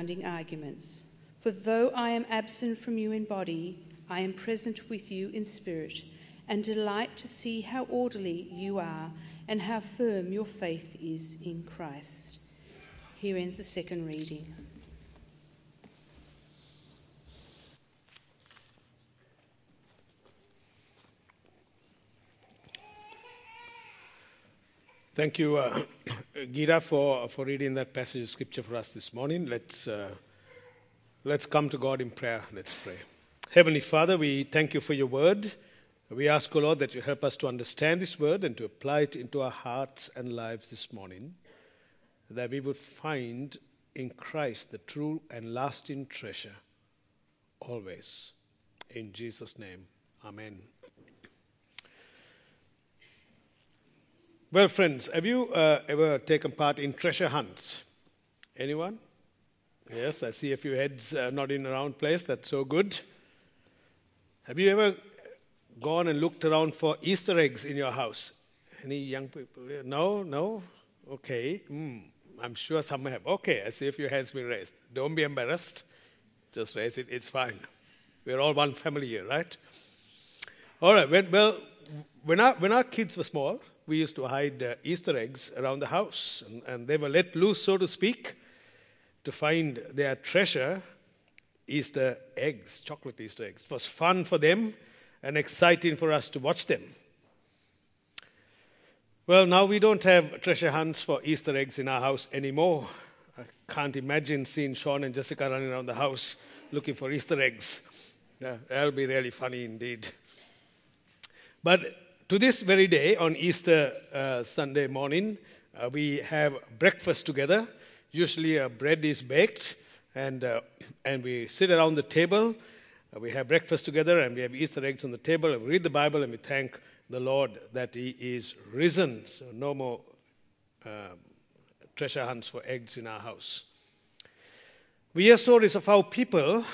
confounding arguments. For though I am absent from you in body, I am present with you in spirit, and delight to see how orderly you are and how firm your faith is in Christ. Here ends the second reading. Thank you, Gira, for reading that passage of Scripture for us this morning. Let's come to God in prayer. Let's pray. Heavenly Father, we thank you for your word. We ask, O Lord, that you help us to understand this word and to apply it into our hearts and lives this morning, that we would find in Christ the true and lasting treasure, always. In Jesus' name, amen. Well, friends, have you ever taken part in treasure hunts? Anyone? Yes, I see a few heads nodding around place. That's so good. Have you ever gone and looked around for Easter eggs in your house? Any young people? No? No? Okay. I'm sure some have. Okay, I see a few hands being raised. Don't be embarrassed. Just raise it. It's fine. We're all one family here, right? All right. When our kids were small, we used to hide Easter eggs around the house, and they were let loose, so to speak, to find their treasure, Easter eggs, chocolate Easter eggs. It was fun for them and exciting for us to watch them. Well, now we don't have treasure hunts for Easter eggs in our house anymore. I can't imagine seeing Sean and Jessica running around the house looking for Easter eggs. Yeah, that'll be really funny indeed. But to this very day, on Easter Sunday morning, we have breakfast together. Usually bread is baked, and we sit around the table. We have breakfast together, and we have Easter eggs on the table, and we read the Bible, and we thank the Lord that he is risen. So no more treasure hunts for eggs in our house. We hear stories of how people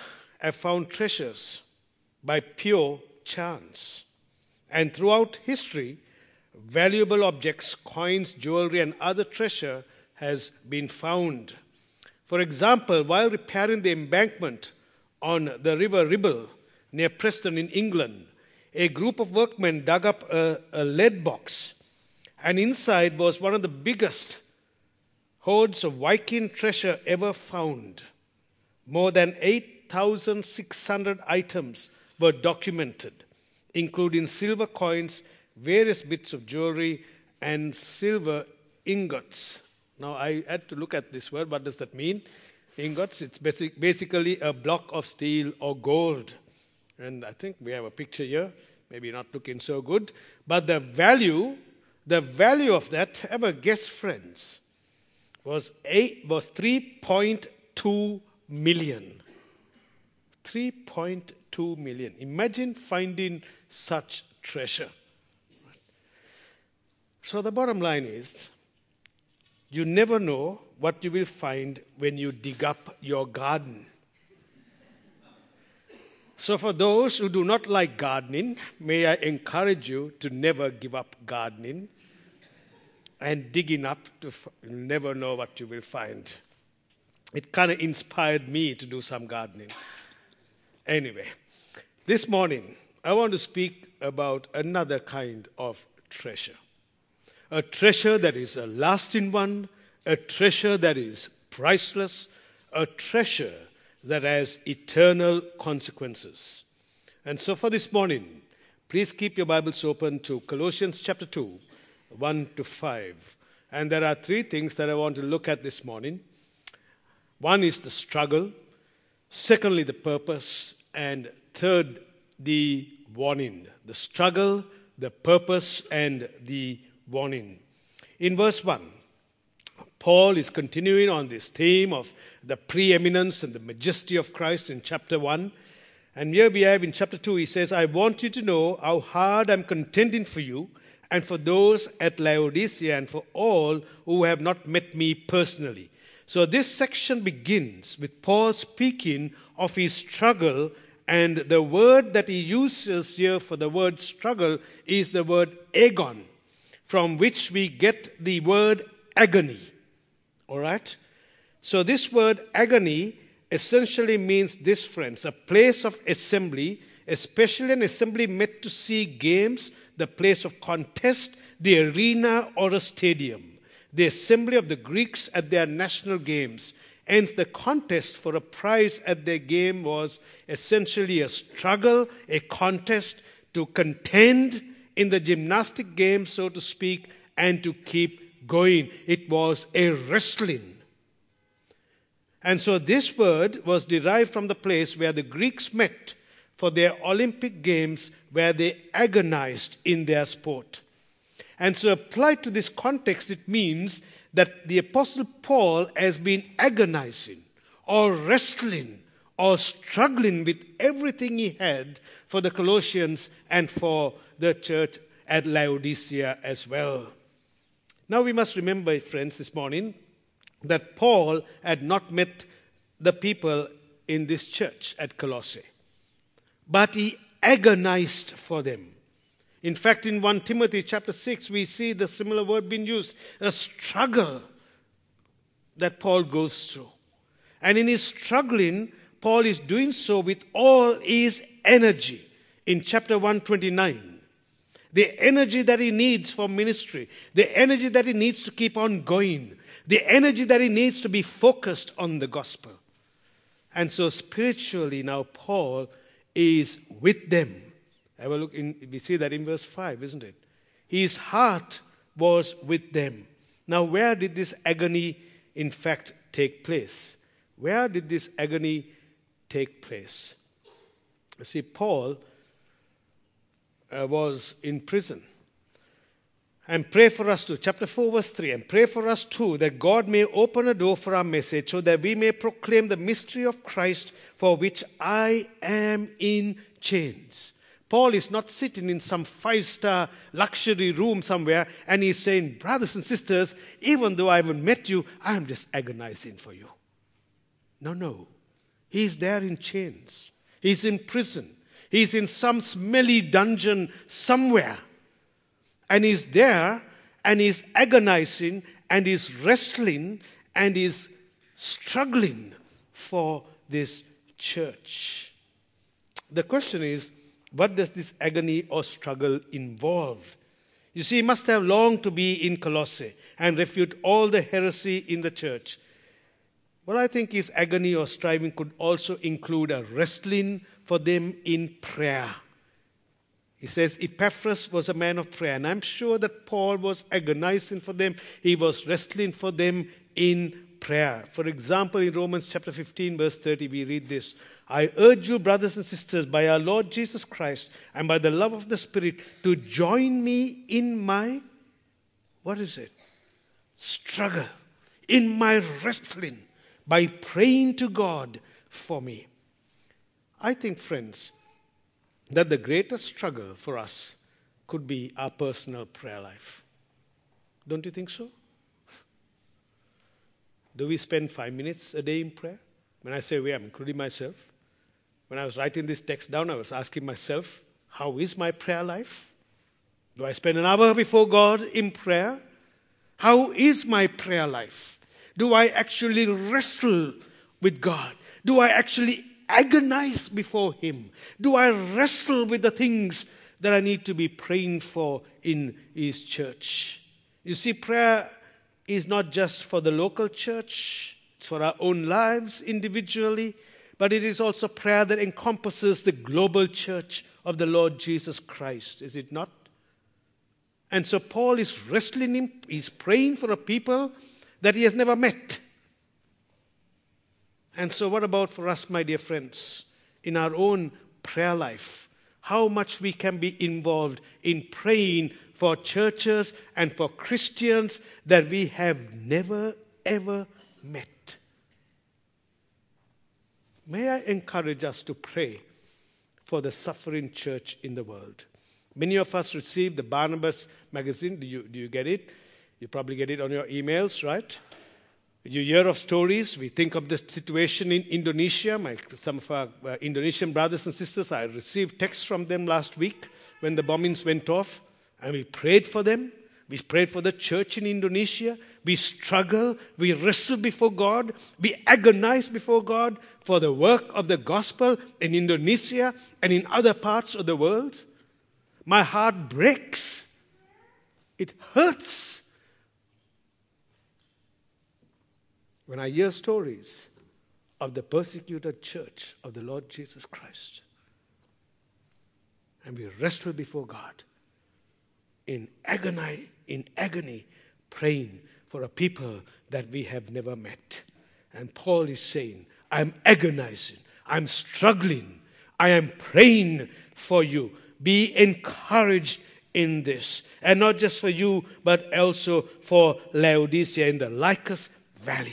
have found treasures by pure chance. And throughout history, valuable objects, coins, jewelry, and other treasure has been found. For example, while repairing the embankment on the River Ribble near Preston in England, a group of workmen dug up a lead box, and inside was one of the biggest hoards of Viking treasure ever found. More than 8,600 items were documented, including silver coins, various bits of jewelry, and silver ingots. Now, I had to look at this word. What does that mean? Ingots, it's basically a block of steel or gold. And I think we have a picture here. Maybe not looking so good. But the value of that, have a guess, friends, was 3.2 million. 3.2 million. Imagine finding such treasure. So the bottom line is, you never know what you will find when you dig up your garden. So for those who do not like gardening, may I encourage you to never give up gardening and digging up. You'll never know what you will find. It kind of inspired me to do some gardening. Anyway, this morning, I want to speak about another kind of treasure. A treasure that is a lasting one, a treasure that is priceless, a treasure that has eternal consequences. And so for this morning, please keep your Bibles open to Colossians chapter 2, 1 to 5. And there are three things that I want to look at this morning. One is the struggle. Secondly, the purpose, and third, the warning. The struggle, the purpose, and the warning. In verse 1, Paul is continuing on this theme of the preeminence and the majesty of Christ in chapter 1. And here we have in chapter 2, he says, I want you to know how hard I'm contending for you and for those at Laodicea and for all who have not met me personally. So this section begins with Paul speaking of his struggle, and the word that he uses here for the word struggle is the word agon, from which we get the word agony. All right? So this word agony essentially means this, friends, a place of assembly, especially an assembly met to see games, the place of contest, the arena or a stadium, the assembly of the Greeks at their national games. Hence, the contest for a prize at their game was essentially a struggle, a contest to contend in the gymnastic game, so to speak, and to keep going. It was a wrestling. And so this word was derived from the place where the Greeks met for their Olympic Games, where they agonized in their sport. And so applied to this context, it means that the Apostle Paul has been agonizing or wrestling or struggling with everything he had for the Colossians and for the church at Laodicea as well. Now we must remember, friends, this morning that Paul had not met the people in this church at Colossae, but he agonized for them. In fact, in 1 Timothy chapter 6, we see the similar word being used, a struggle that Paul goes through. And in his struggling, Paul is doing so with all his energy. In chapter 129, the energy that he needs for ministry, the energy that he needs to keep on going, the energy that he needs to be focused on the gospel. And so spiritually now Paul is with them. Have a look in, we see that in verse 5, isn't it? His heart was with them. Now, where did this agony, in fact, take place? Where did this agony take place? You see, Paul was in prison. And pray for us too. Chapter 4, verse 3. And pray for us too, that God may open a door for our message, so that we may proclaim the mystery of Christ, for which I am in chains. Paul is not sitting in some five-star luxury room somewhere and he's saying, brothers and sisters, even though I haven't met you, I'm just agonizing for you. No. He's there in chains. He's in prison. He's in some smelly dungeon somewhere. And he's there and he's agonizing and he's wrestling and he's struggling for this church. The question is, what does this agony or struggle involve? You see, he must have longed to be in Colossae and refute all the heresy in the church. Well, I think his agony or striving could also include a wrestling for them in prayer. He says Epaphras was a man of prayer, and I'm sure that Paul was agonizing for them. He was wrestling for them in prayer. For example, in Romans chapter 15, verse 30, we read this. I urge you, brothers and sisters, by our Lord Jesus Christ and by the love of the Spirit, to join me in my, struggle, in my wrestling, by praying to God for me. I think, friends, that the greatest struggle for us could be our personal prayer life. Don't you think so? Do we spend 5 minutes a day in prayer? When I say we, I'm including myself. When I was writing this text down, I was asking myself, how is my prayer life? Do I spend an hour before God in prayer? How is my prayer life? Do I actually wrestle with God? Do I actually agonize before Him? Do I wrestle with the things that I need to be praying for in His church? You see, prayer is not just for the local church. It's for our own lives individually. But it is also prayer that encompasses the global church of the Lord Jesus Christ, is it not? And so Paul is wrestling him, he's praying for a people that he has never met. And so what about for us, my dear friends, in our own prayer life? How much we can be involved in praying for churches and for Christians that we have never, ever met. May I encourage us to pray for the suffering church in the world. Many of us received the Barnabas magazine. Do you get it? You probably get it on your emails, right? You hear of stories. We think of the situation in Indonesia. Some of our Indonesian brothers and sisters, I received texts from them last week when the bombings went off, and we prayed for them. We prayed for the church in Indonesia. We struggle. We wrestle before God. We agonize before God for the work of the gospel in Indonesia and in other parts of the world. My heart breaks. It hurts when I hear stories of the persecuted church of the Lord Jesus Christ. And we wrestle before God in agony, praying for a people that we have never met. And Paul is saying, I'm agonizing, I'm struggling, I am praying for you. Be encouraged in this. And not just for you, but also for Laodicea in the Lycus Valley.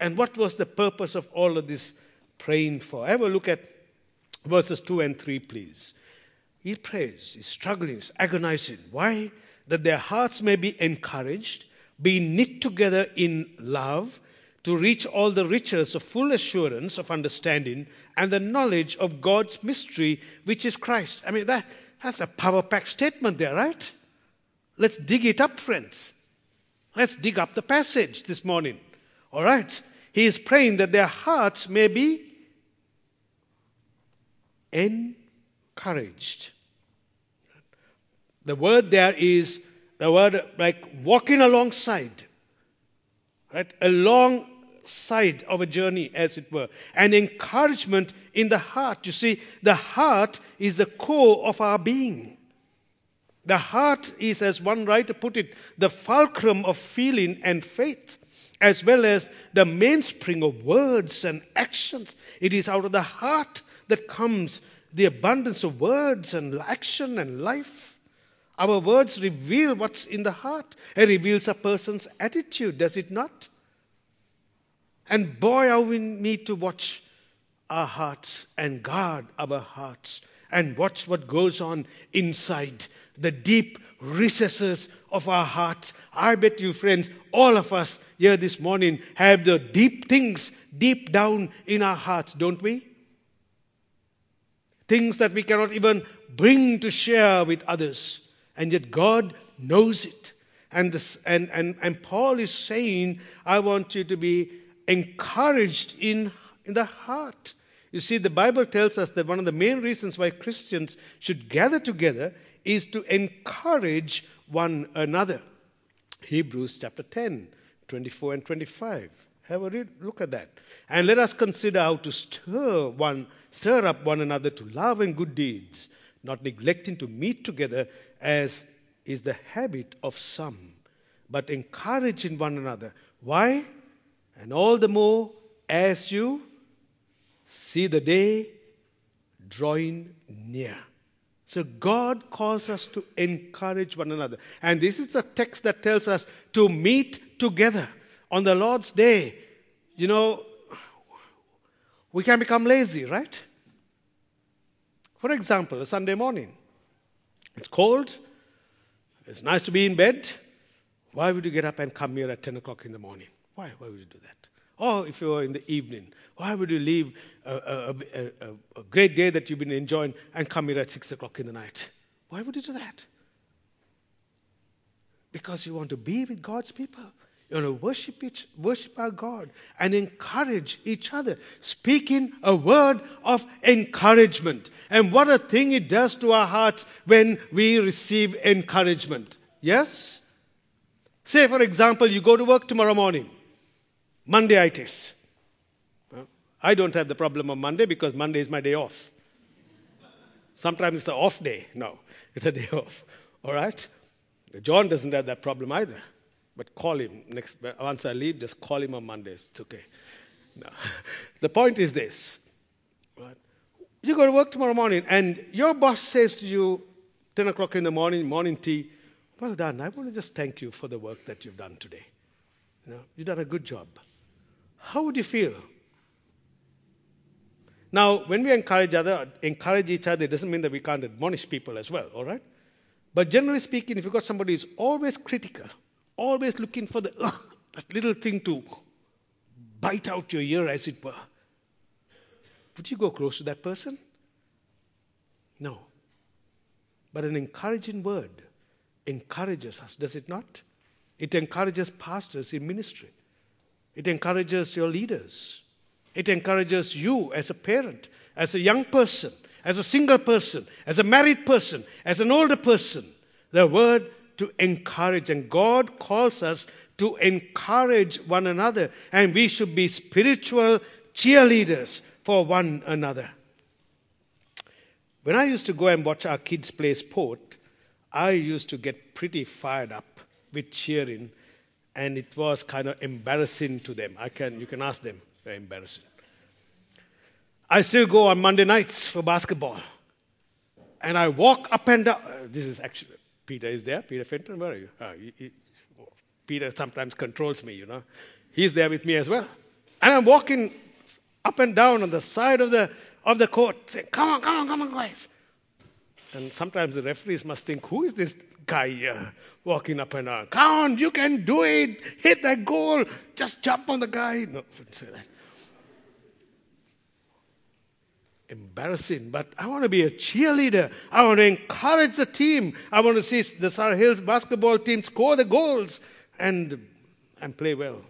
And what was the purpose of all of this praying for? Have a look at verses 2 and 3, please. He prays, he's struggling, he's agonizing. Why? That their hearts may be encouraged, be knit together in love, to reach all the riches of full assurance of understanding and the knowledge of God's mystery, which is Christ. I mean, that's a power-packed statement there, right? Let's dig it up, friends. Let's dig up the passage this morning. All right? He is praying that their hearts may be encouraged. The word there is the word like walking alongside, right? Alongside of a journey, as it were. An encouragement in the heart. You see, the heart is the core of our being. The heart is, as one writer put it, the fulcrum of feeling and faith, as well as the mainspring of words and actions. It is out of the heart that comes the abundance of words and action and life. Our words reveal what's in the heart. It reveals a person's attitude, does it not? And boy, how we need to watch our hearts and guard our hearts and watch what goes on inside the deep recesses of our hearts. I bet you, friends, all of us here this morning have the deep things deep down in our hearts, don't we? Things that we cannot even bring to share with others. And yet God knows it. And Paul is saying, I want you to be encouraged in the heart. You see, the Bible tells us that one of the main reasons why Christians should gather together is to encourage one another. Hebrews chapter 10, 24 and 25. Have a look at that. And let us consider how to stir up one another to love and good deeds, not neglecting to meet together as is the habit of some, but encouraging one another. Why? And all the more as you see the day drawing near. So God calls us to encourage one another. And this is the text that tells us to meet together. On the Lord's day, you know, we can become lazy, right? For example, a Sunday morning. It's cold. It's nice to be in bed. Why would you get up and come here at 10 o'clock in the morning? Why would you do that? Or if you were in the evening, why would you leave a great day that you've been enjoying and come here at 6 o'clock in the night? Why would you do that? Because you want to be with God's people. You want to worship our God and encourage each other, speaking a word of encouragement. And what a thing it does to our hearts when we receive encouragement. Yes? Say, for example, you go to work tomorrow morning. Mondayitis. I don't have the problem of Monday because Monday is my day off. Sometimes it's an off day. No, it's a day off. All right? John doesn't have that problem either. But call him next. Once I leave, just call him on Mondays. It's okay. No. The point is this. Right? You go to work tomorrow morning, and your boss says to you, 10 o'clock in the morning, morning tea, well done. I want to just thank you for the work that you've done today. You've done a good job. How would you feel? Now, when we encourage each other, it doesn't mean that we can't admonish people as well, all right? But generally speaking, if you've got somebody who's always critical, always looking for that little thing to bite out your ear, as it were. Would you go close to that person? No. But an encouraging word, encourages us, does it not? It encourages pastors in ministry. It encourages your leaders. It encourages you as a parent, as a young person, as a single person, as a married person, as an older person. The word to encourage. And God calls us to encourage one another. And we should be spiritual cheerleaders for one another. When I used to go and watch our kids play sport, I used to get pretty fired up with cheering, and it was kind of embarrassing to them. You can ask them. Very embarrassing. I still go on Monday nights for basketball, and I walk up and down. This is actually Peter is there. Peter Fenton, where are you? Peter sometimes controls me. You know, he's there with me as well, and I'm walking up and down on the side of the court, saying, "Come on, come on, come on, guys!" And sometimes the referees must think, who is this guy here walking up and down? Come on, you can do it. Hit that goal. Just jump on the guy. No, I wouldn't say that. Embarrassing, but I want to be a cheerleader. I want to encourage the team. I want to see the Sarah Hills basketball team score the goals and play well.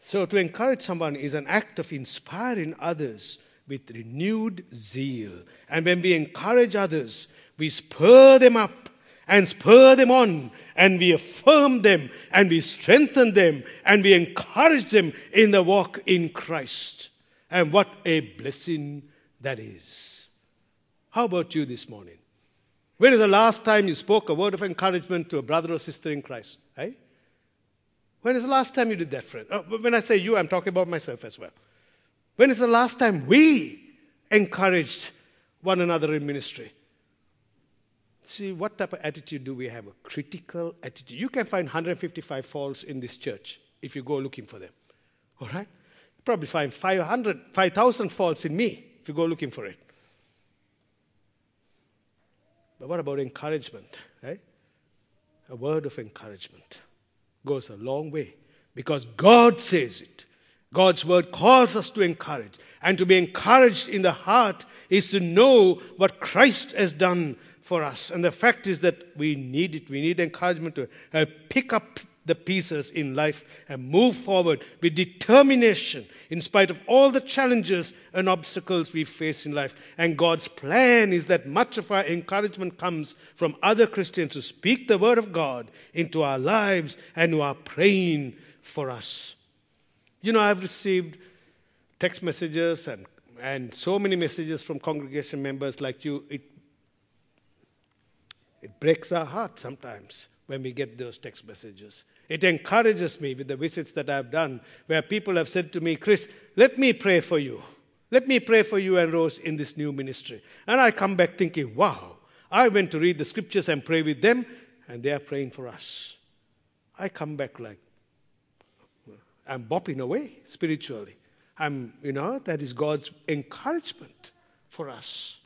So to encourage someone is an act of inspiring others with renewed zeal. And when we encourage others, we spur them up and spur them on, and we affirm them and we strengthen them and we encourage them in the walk in Christ. And what a blessing that is. How about you this morning? When is the last time you spoke a word of encouragement to a brother or sister in Christ? Eh? When is the last time you did that, friend? Oh, when I say you, I'm talking about myself as well. When is the last time we encouraged one another in ministry? See, what type of attitude do we have? A critical attitude. You can find 155 faults in this church if you go looking for them. All right? You probably find 5,000 faults in me if you go looking for it. But what about encouragement? Right? A word of encouragement goes a long way because God says it. God's word calls us to encourage. And to be encouraged in the heart is to know what Christ has done for us. And the fact is that we need it. We need encouragement to pick up the pieces in life and move forward with determination in spite of all the challenges and obstacles we face in life. And God's plan is that much of our encouragement comes from other Christians who speak the word of God into our lives and who are praying for us. You know, I've received text messages and so many messages from congregation members like you. It breaks our heart sometimes when we get those text messages. It encourages me with the visits that I've done where people have said to me, Chris, let me pray for you. Let me pray for you and Rose in this new ministry. And I come back thinking, wow, I went to read the scriptures and pray with them, and they are praying for us. I come back like, I'm bopping away spiritually. That is God's encouragement for us.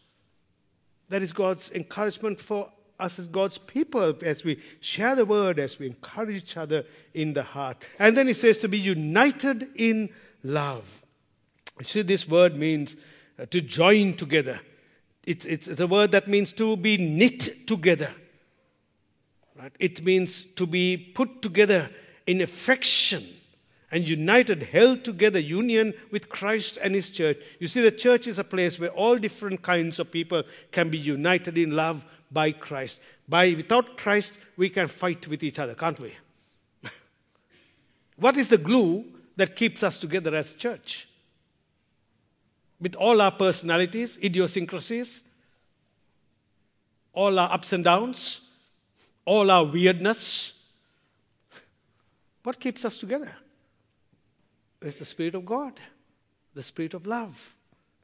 That is God's encouragement for us as God's people as we share the word, as we encourage each other in the heart. And then he says to be united in love. You see, this word means to join together. It's the word that means to be knit together. Right? It means to be put together in affection. And united, held together, union with Christ and His church. You see, the church is a place where all different kinds of people can be united in love by Christ. Without Christ, we can fight with each other, can't we? What is the glue that keeps us together as a church? With all our personalities, idiosyncrasies, all our ups and downs, all our weirdness, what keeps us together? It's the Spirit of God, the Spirit of love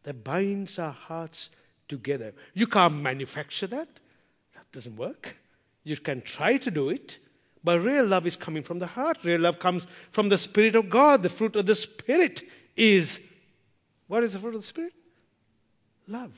that binds our hearts together. You can't manufacture that. That doesn't work. You can try to do it, but real love is coming from the heart. Real love comes from the Spirit of God. The fruit of the Spirit is... What is the fruit of the Spirit? Love.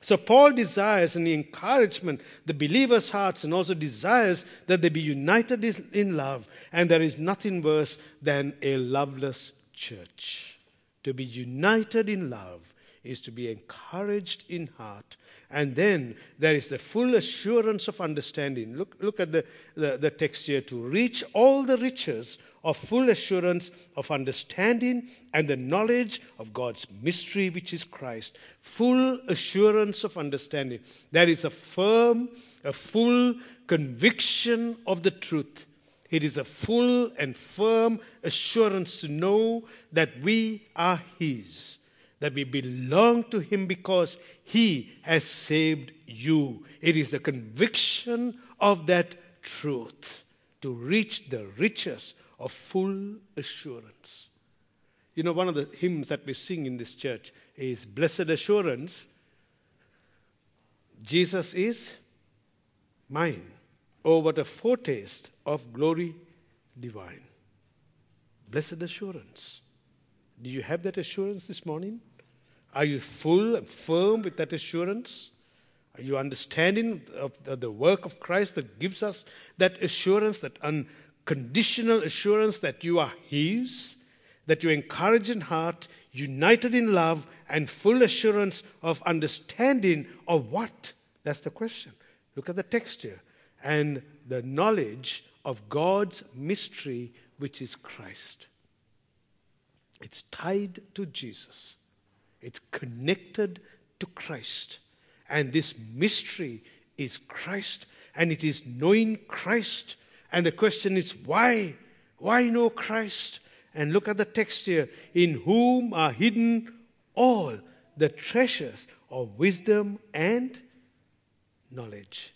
So Paul desires an encouragement, the believers' hearts, and also desires that they be united in love. And there is nothing worse than a loveless church. To be united in love is to be encouraged in heart. And then there is the full assurance of understanding. Look at the text here. To reach all the riches of full assurance of understanding and the knowledge of God's mystery, which is Christ. Full assurance of understanding. There is a full conviction of the truth. It is a full and firm assurance to know that we are His, that we belong to Him because He has saved you. It is a conviction of that truth to reach the riches of full assurance. You know, one of the hymns that we sing in this church is Blessed Assurance. Jesus is mine. Oh, what a foretaste of glory divine. Blessed assurance. Do you have that assurance this morning? Are you full and firm with that assurance? Are you understanding of the work of Christ that gives us that assurance, that unconditional assurance that you are His, that you encourage in heart, united in love, and full assurance of understanding of what? That's the question. Look at the text here. And the knowledge of God's mystery, which is Christ. It's tied to Jesus. It's connected to Christ. And this mystery is Christ, and it is knowing Christ. And the question is, why? Why know Christ? And look at the text here. In whom are hidden all the treasures of wisdom and knowledge.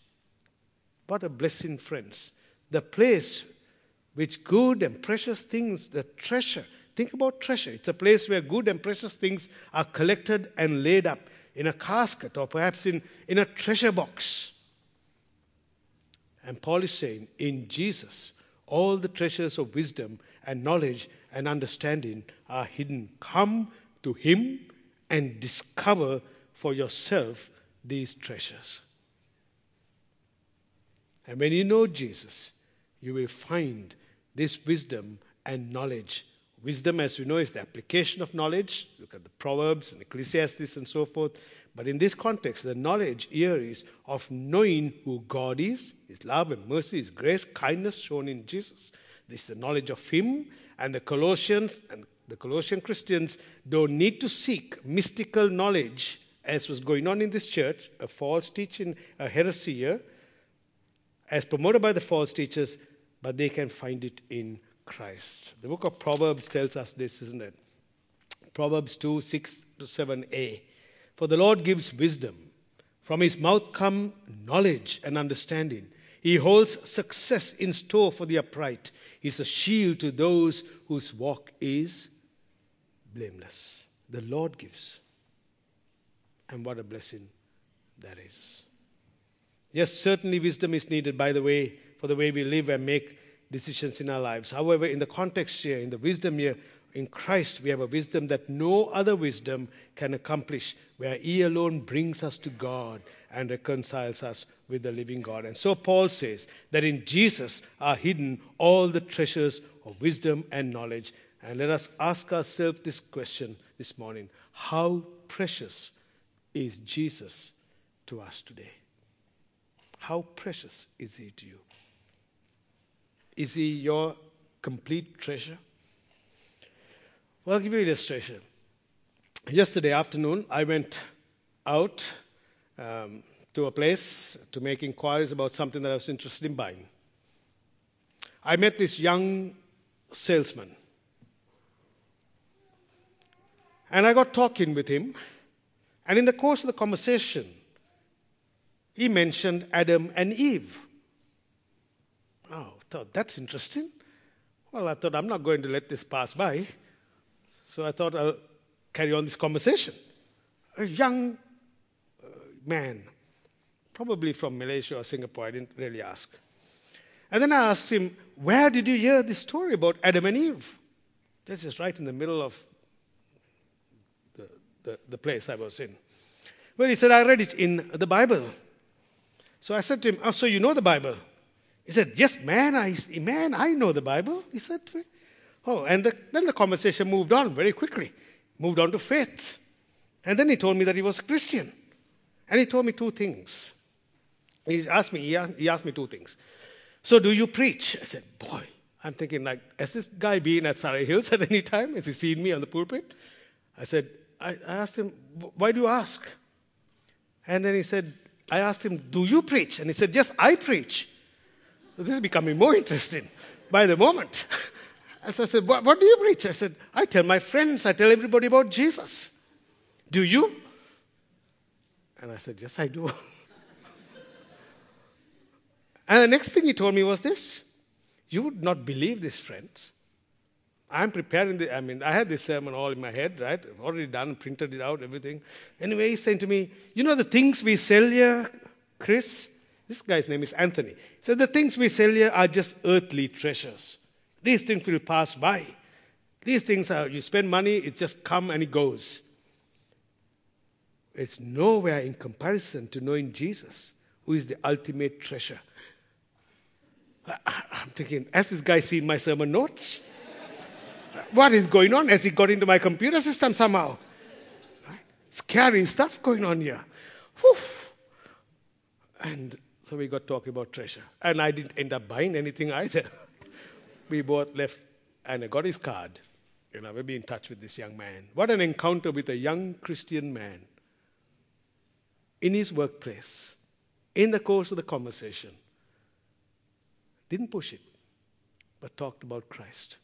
What a blessing, friends. The place which good and precious things, the treasure. Think about treasure. It's a place where good and precious things are collected and laid up in a casket or perhaps in a treasure box. And Paul is saying, in Jesus, all the treasures of wisdom and knowledge and understanding are hidden. Come to Him and discover for yourself these treasures. And when you know Jesus, you will find this wisdom and knowledge. Wisdom, as we know, is the application of knowledge. Look at the Proverbs and Ecclesiastes and so forth. But in this context, the knowledge here is of knowing who God is, His love and mercy, His grace, kindness shown in Jesus. This is the knowledge of Him. And the Colossians and the Colossian Christians don't need to seek mystical knowledge, as was going on in this church, a false teaching, a heresy here, as promoted by the false teachers, but they can find it in Christ. The book of Proverbs tells us this, isn't it? Proverbs 2, 6 to 7a. For the Lord gives wisdom. From His mouth come knowledge and understanding. He holds success in store for the upright. He's a shield to those whose walk is blameless. The Lord gives. And what a blessing that is. Yes, certainly wisdom is needed, by the way, for the way we live and make decisions in our lives. However, in the context here, in the wisdom here, in Christ, we have a wisdom that no other wisdom can accomplish, where He alone brings us to God and reconciles us with the living God. And so Paul says that in Jesus are hidden all the treasures of wisdom and knowledge. And let us ask ourselves this question this morning. How precious is Jesus to us today? How precious is He to you? Is He your complete treasure? Well, I'll give you an illustration. Yesterday afternoon, I went out to a place to make inquiries about something that I was interested in buying. I met this young salesman. And I got talking with him. And in the course of the conversation, he mentioned Adam and Eve. Oh, I thought, that's interesting. Well, I thought, I'm not going to let this pass by. So I thought I'll carry on this conversation. A young man, probably from Malaysia or Singapore, I didn't really ask. And then I asked him, where did you hear this story about Adam and Eve? This is right in the middle of the place I was in. Well, he said, I read it in the Bible. So I said to him, oh, so you know the Bible? He said, yes, man, I know the Bible. He said, oh, and then the conversation moved on very quickly. Moved on to faith. And then he told me that he was a Christian. And he told me two things. He asked me two things. So do you preach? I said, boy, I'm thinking, like, has this guy been at Surrey Hills at any time? Has he seen me on the pulpit? I said, I asked him, why do you ask? And then he said, I asked him, do you preach? And he said, yes, I preach. So this is becoming more interesting by the moment. And so I said, what do you preach? I said, I tell my friends, I tell everybody about Jesus. Do you? And I said, yes, I do. And the next thing he told me was this. You would not believe this, friends. I'm preparing I had this sermon all in my head, right? I've already done, printed it out, everything. Anyway, he's saying to me, you know the things we sell here, Chris? This guy's name is Anthony. He said, the things we sell here are just earthly treasures. These things will pass by. These things are, you spend money, it just come and it goes. It's nowhere in comparison to knowing Jesus, who is the ultimate treasure. I'm thinking, has this guy seen my sermon notes? What is going on? Has he got into my computer system somehow? Right? Scary stuff going on here. Whew. And so we got talking about treasure. And I didn't end up buying anything either. We both left, and I got his card. You know, we'll be in touch with this young man. What an encounter with a young Christian man in his workplace, in the course of the conversation. Didn't push it, but talked about Christ.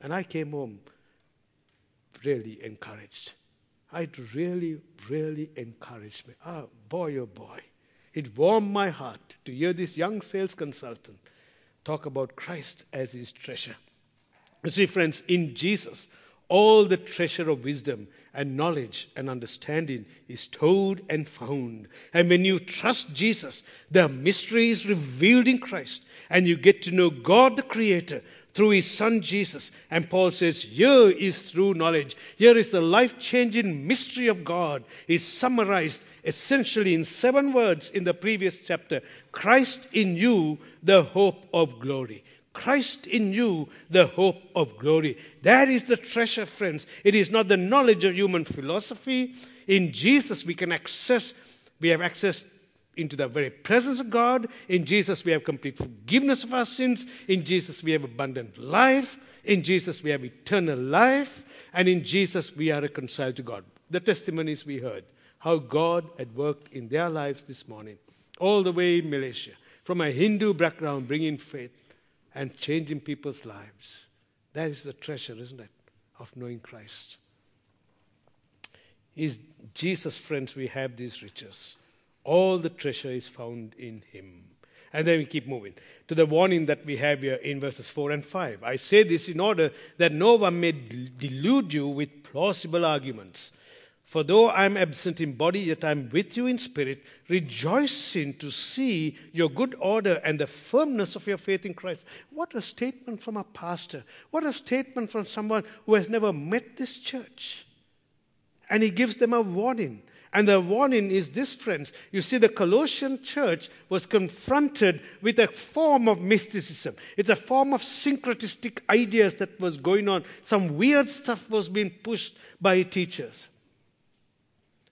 And I came home really encouraged. It really, really encouraged me. Ah, boy, oh boy. It warmed my heart to hear this young sales consultant talk about Christ as his treasure. You see, friends, in Jesus, all the treasure of wisdom and knowledge and understanding is stored and found. And when you trust Jesus, the mystery is revealed in Christ, and you get to know God the Creator through his Son Jesus. And Paul says, here is true knowledge. Here is the life-changing mystery of God. It's summarized essentially in 7 words in the previous chapter. Christ in you, the hope of glory. Christ in you, the hope of glory. That is the treasure, friends. It is not the knowledge of human philosophy. In Jesus, we have access into the very presence of God. In Jesus, we have complete forgiveness of our sins. In Jesus, we have abundant life. In Jesus, we have eternal life. And in Jesus, we are reconciled to God. The testimonies we heard, how God had worked in their lives this morning, all the way in Malaysia, from a Hindu background, bringing faith and changing people's lives. That is the treasure, isn't it, of knowing Christ. Is Jesus, friends, we have these riches. All the treasure is found in him. And then we keep moving to the warning that we have here in verses 4 and 5. I say this in order that no one may delude you with plausible arguments. For though I am absent in body, yet I am with you in spirit, rejoicing to see your good order and the firmness of your faith in Christ. What a statement from a pastor. What a statement from someone who has never met this church. And he gives them a warning. And the warning is this, friends. You see, the Colossian church was confronted with a form of mysticism. It's a form of syncretistic ideas that was going on. Some weird stuff was being pushed by teachers.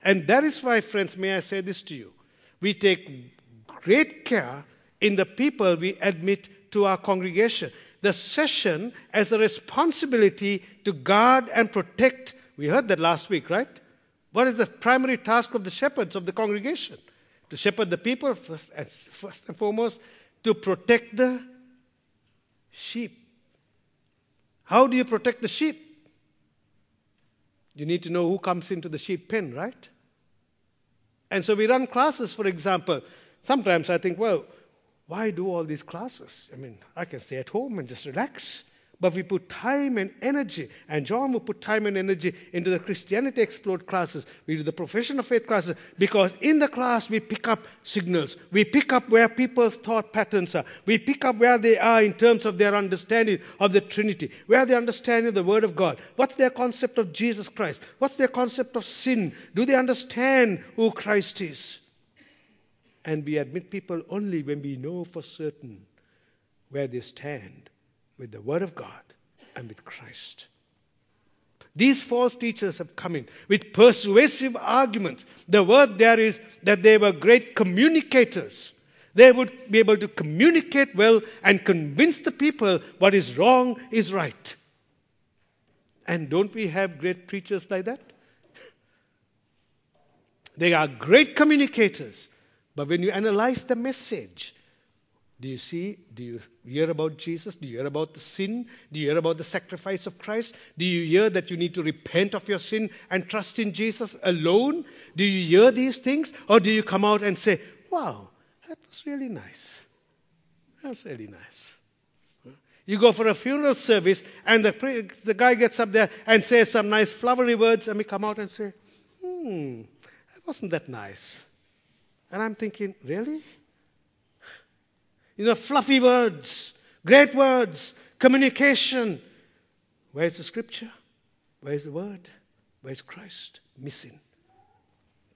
And that is why, friends, may I say this to you. We take great care in the people we admit to our congregation. The session has a responsibility to guard and protect. We heard that last week, right? What is the primary task of the shepherds of the congregation? To shepherd the people, first and foremost, to protect the sheep. How do you protect the sheep? You need to know who comes into the sheep pen, right? And so we run classes, for example. Sometimes I think, well, why do all these classes? I mean, I can stay at home and just relax. But we put time and energy, and John will put time and energy into the Christianity Explored classes. We do the Profession of Faith classes, because in the class we pick up signals. We pick up where people's thought patterns are. We pick up where they are in terms of their understanding of the Trinity, where they understand the Word of God. What's their concept of Jesus Christ? What's their concept of sin? Do they understand who Christ is? And we admit people only when we know for certain where they stand with the Word of God and with Christ. These false teachers have come in with persuasive arguments. The word there is that they were great communicators. They would be able to communicate well and convince the people what is wrong is right. And don't we have great preachers like that? They are great communicators. But when you analyze the message, do you see, do you hear about Jesus? Do you hear about the sin? Do you hear about the sacrifice of Christ? Do you hear that you need to repent of your sin and trust in Jesus alone? Do you hear these things? Or do you come out and say, wow, that was really nice. That was really nice. You go for a funeral service and the guy gets up there and says some nice flowery words and we come out and say, that wasn't that nice. And I'm thinking, really? You know, fluffy words, great words, communication. Where's the scripture? Where's the word? Where's Christ? Missing.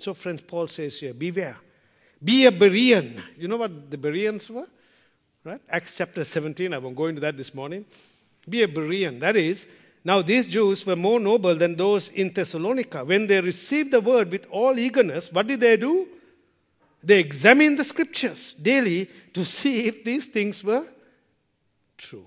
So, friends, Paul says here, beware. Be a Berean. You know what the Bereans were? Right? Acts chapter 17. I won't go into that this morning. Be a Berean. That is, now these Jews were more noble than those in Thessalonica. When they received the word with all eagerness, what did they do? They examined the scriptures daily to see if these things were true.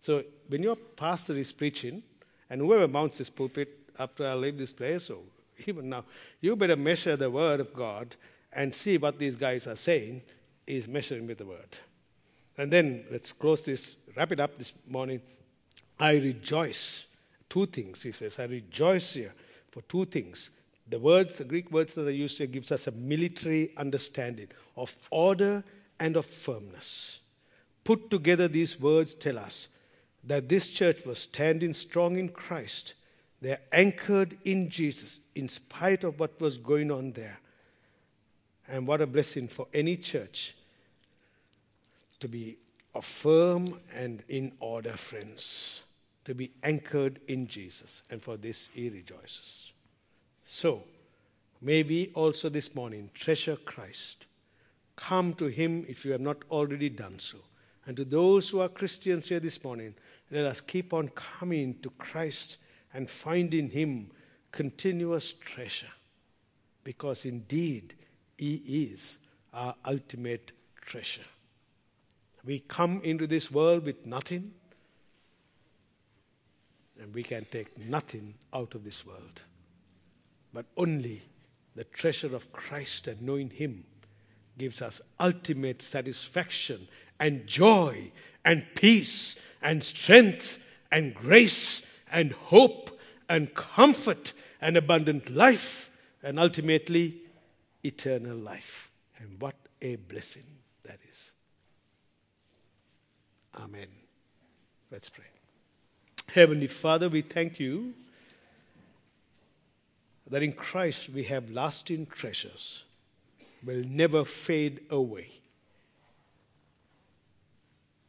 So when your pastor is preaching, and whoever mounts this pulpit after I leave this place, or even now, you better measure the word of God and see what these guys are saying is measuring with the word. And then let's close this, wrap it up this morning. I rejoice. Two things, he says. I rejoice here for two things. The words, the Greek words that are used here, gives us a military understanding of order and of firmness. Put together, these words tell us that this church was standing strong in Christ. They're anchored in Jesus in spite of what was going on there. And what a blessing for any church to be firm and in order, friends, to be anchored in Jesus. And for this he rejoices. So, may we also this morning treasure Christ. Come to him if you have not already done so. And to those who are Christians here this morning, let us keep on coming to Christ and find in him continuous treasure. Because indeed, he is our ultimate treasure. We come into this world with nothing, and we can take nothing out of this world. But only the treasure of Christ and knowing him gives us ultimate satisfaction and joy and peace and strength and grace and hope and comfort and abundant life and ultimately eternal life. And what a blessing that is. Amen. Let's pray. Heavenly Father, we thank you that in Christ we have lasting treasures, will never fade away.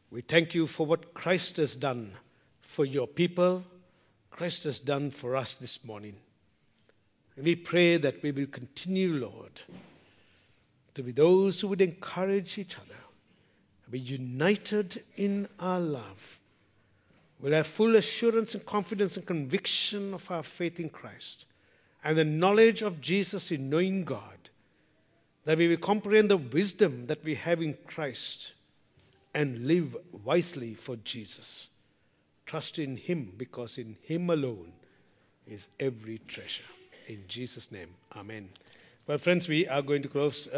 We thank you for what Christ has done for your people, Christ has done for us this morning. And we pray that we will continue, Lord, to be those who would encourage each other, be united in our love, will have full assurance and confidence and conviction of our faith in Christ, and the knowledge of Jesus in knowing God, that we will comprehend the wisdom that we have in Christ and live wisely for Jesus. Trust in him, because in him alone is every treasure. In Jesus' name, amen. Well, friends, we are going to close.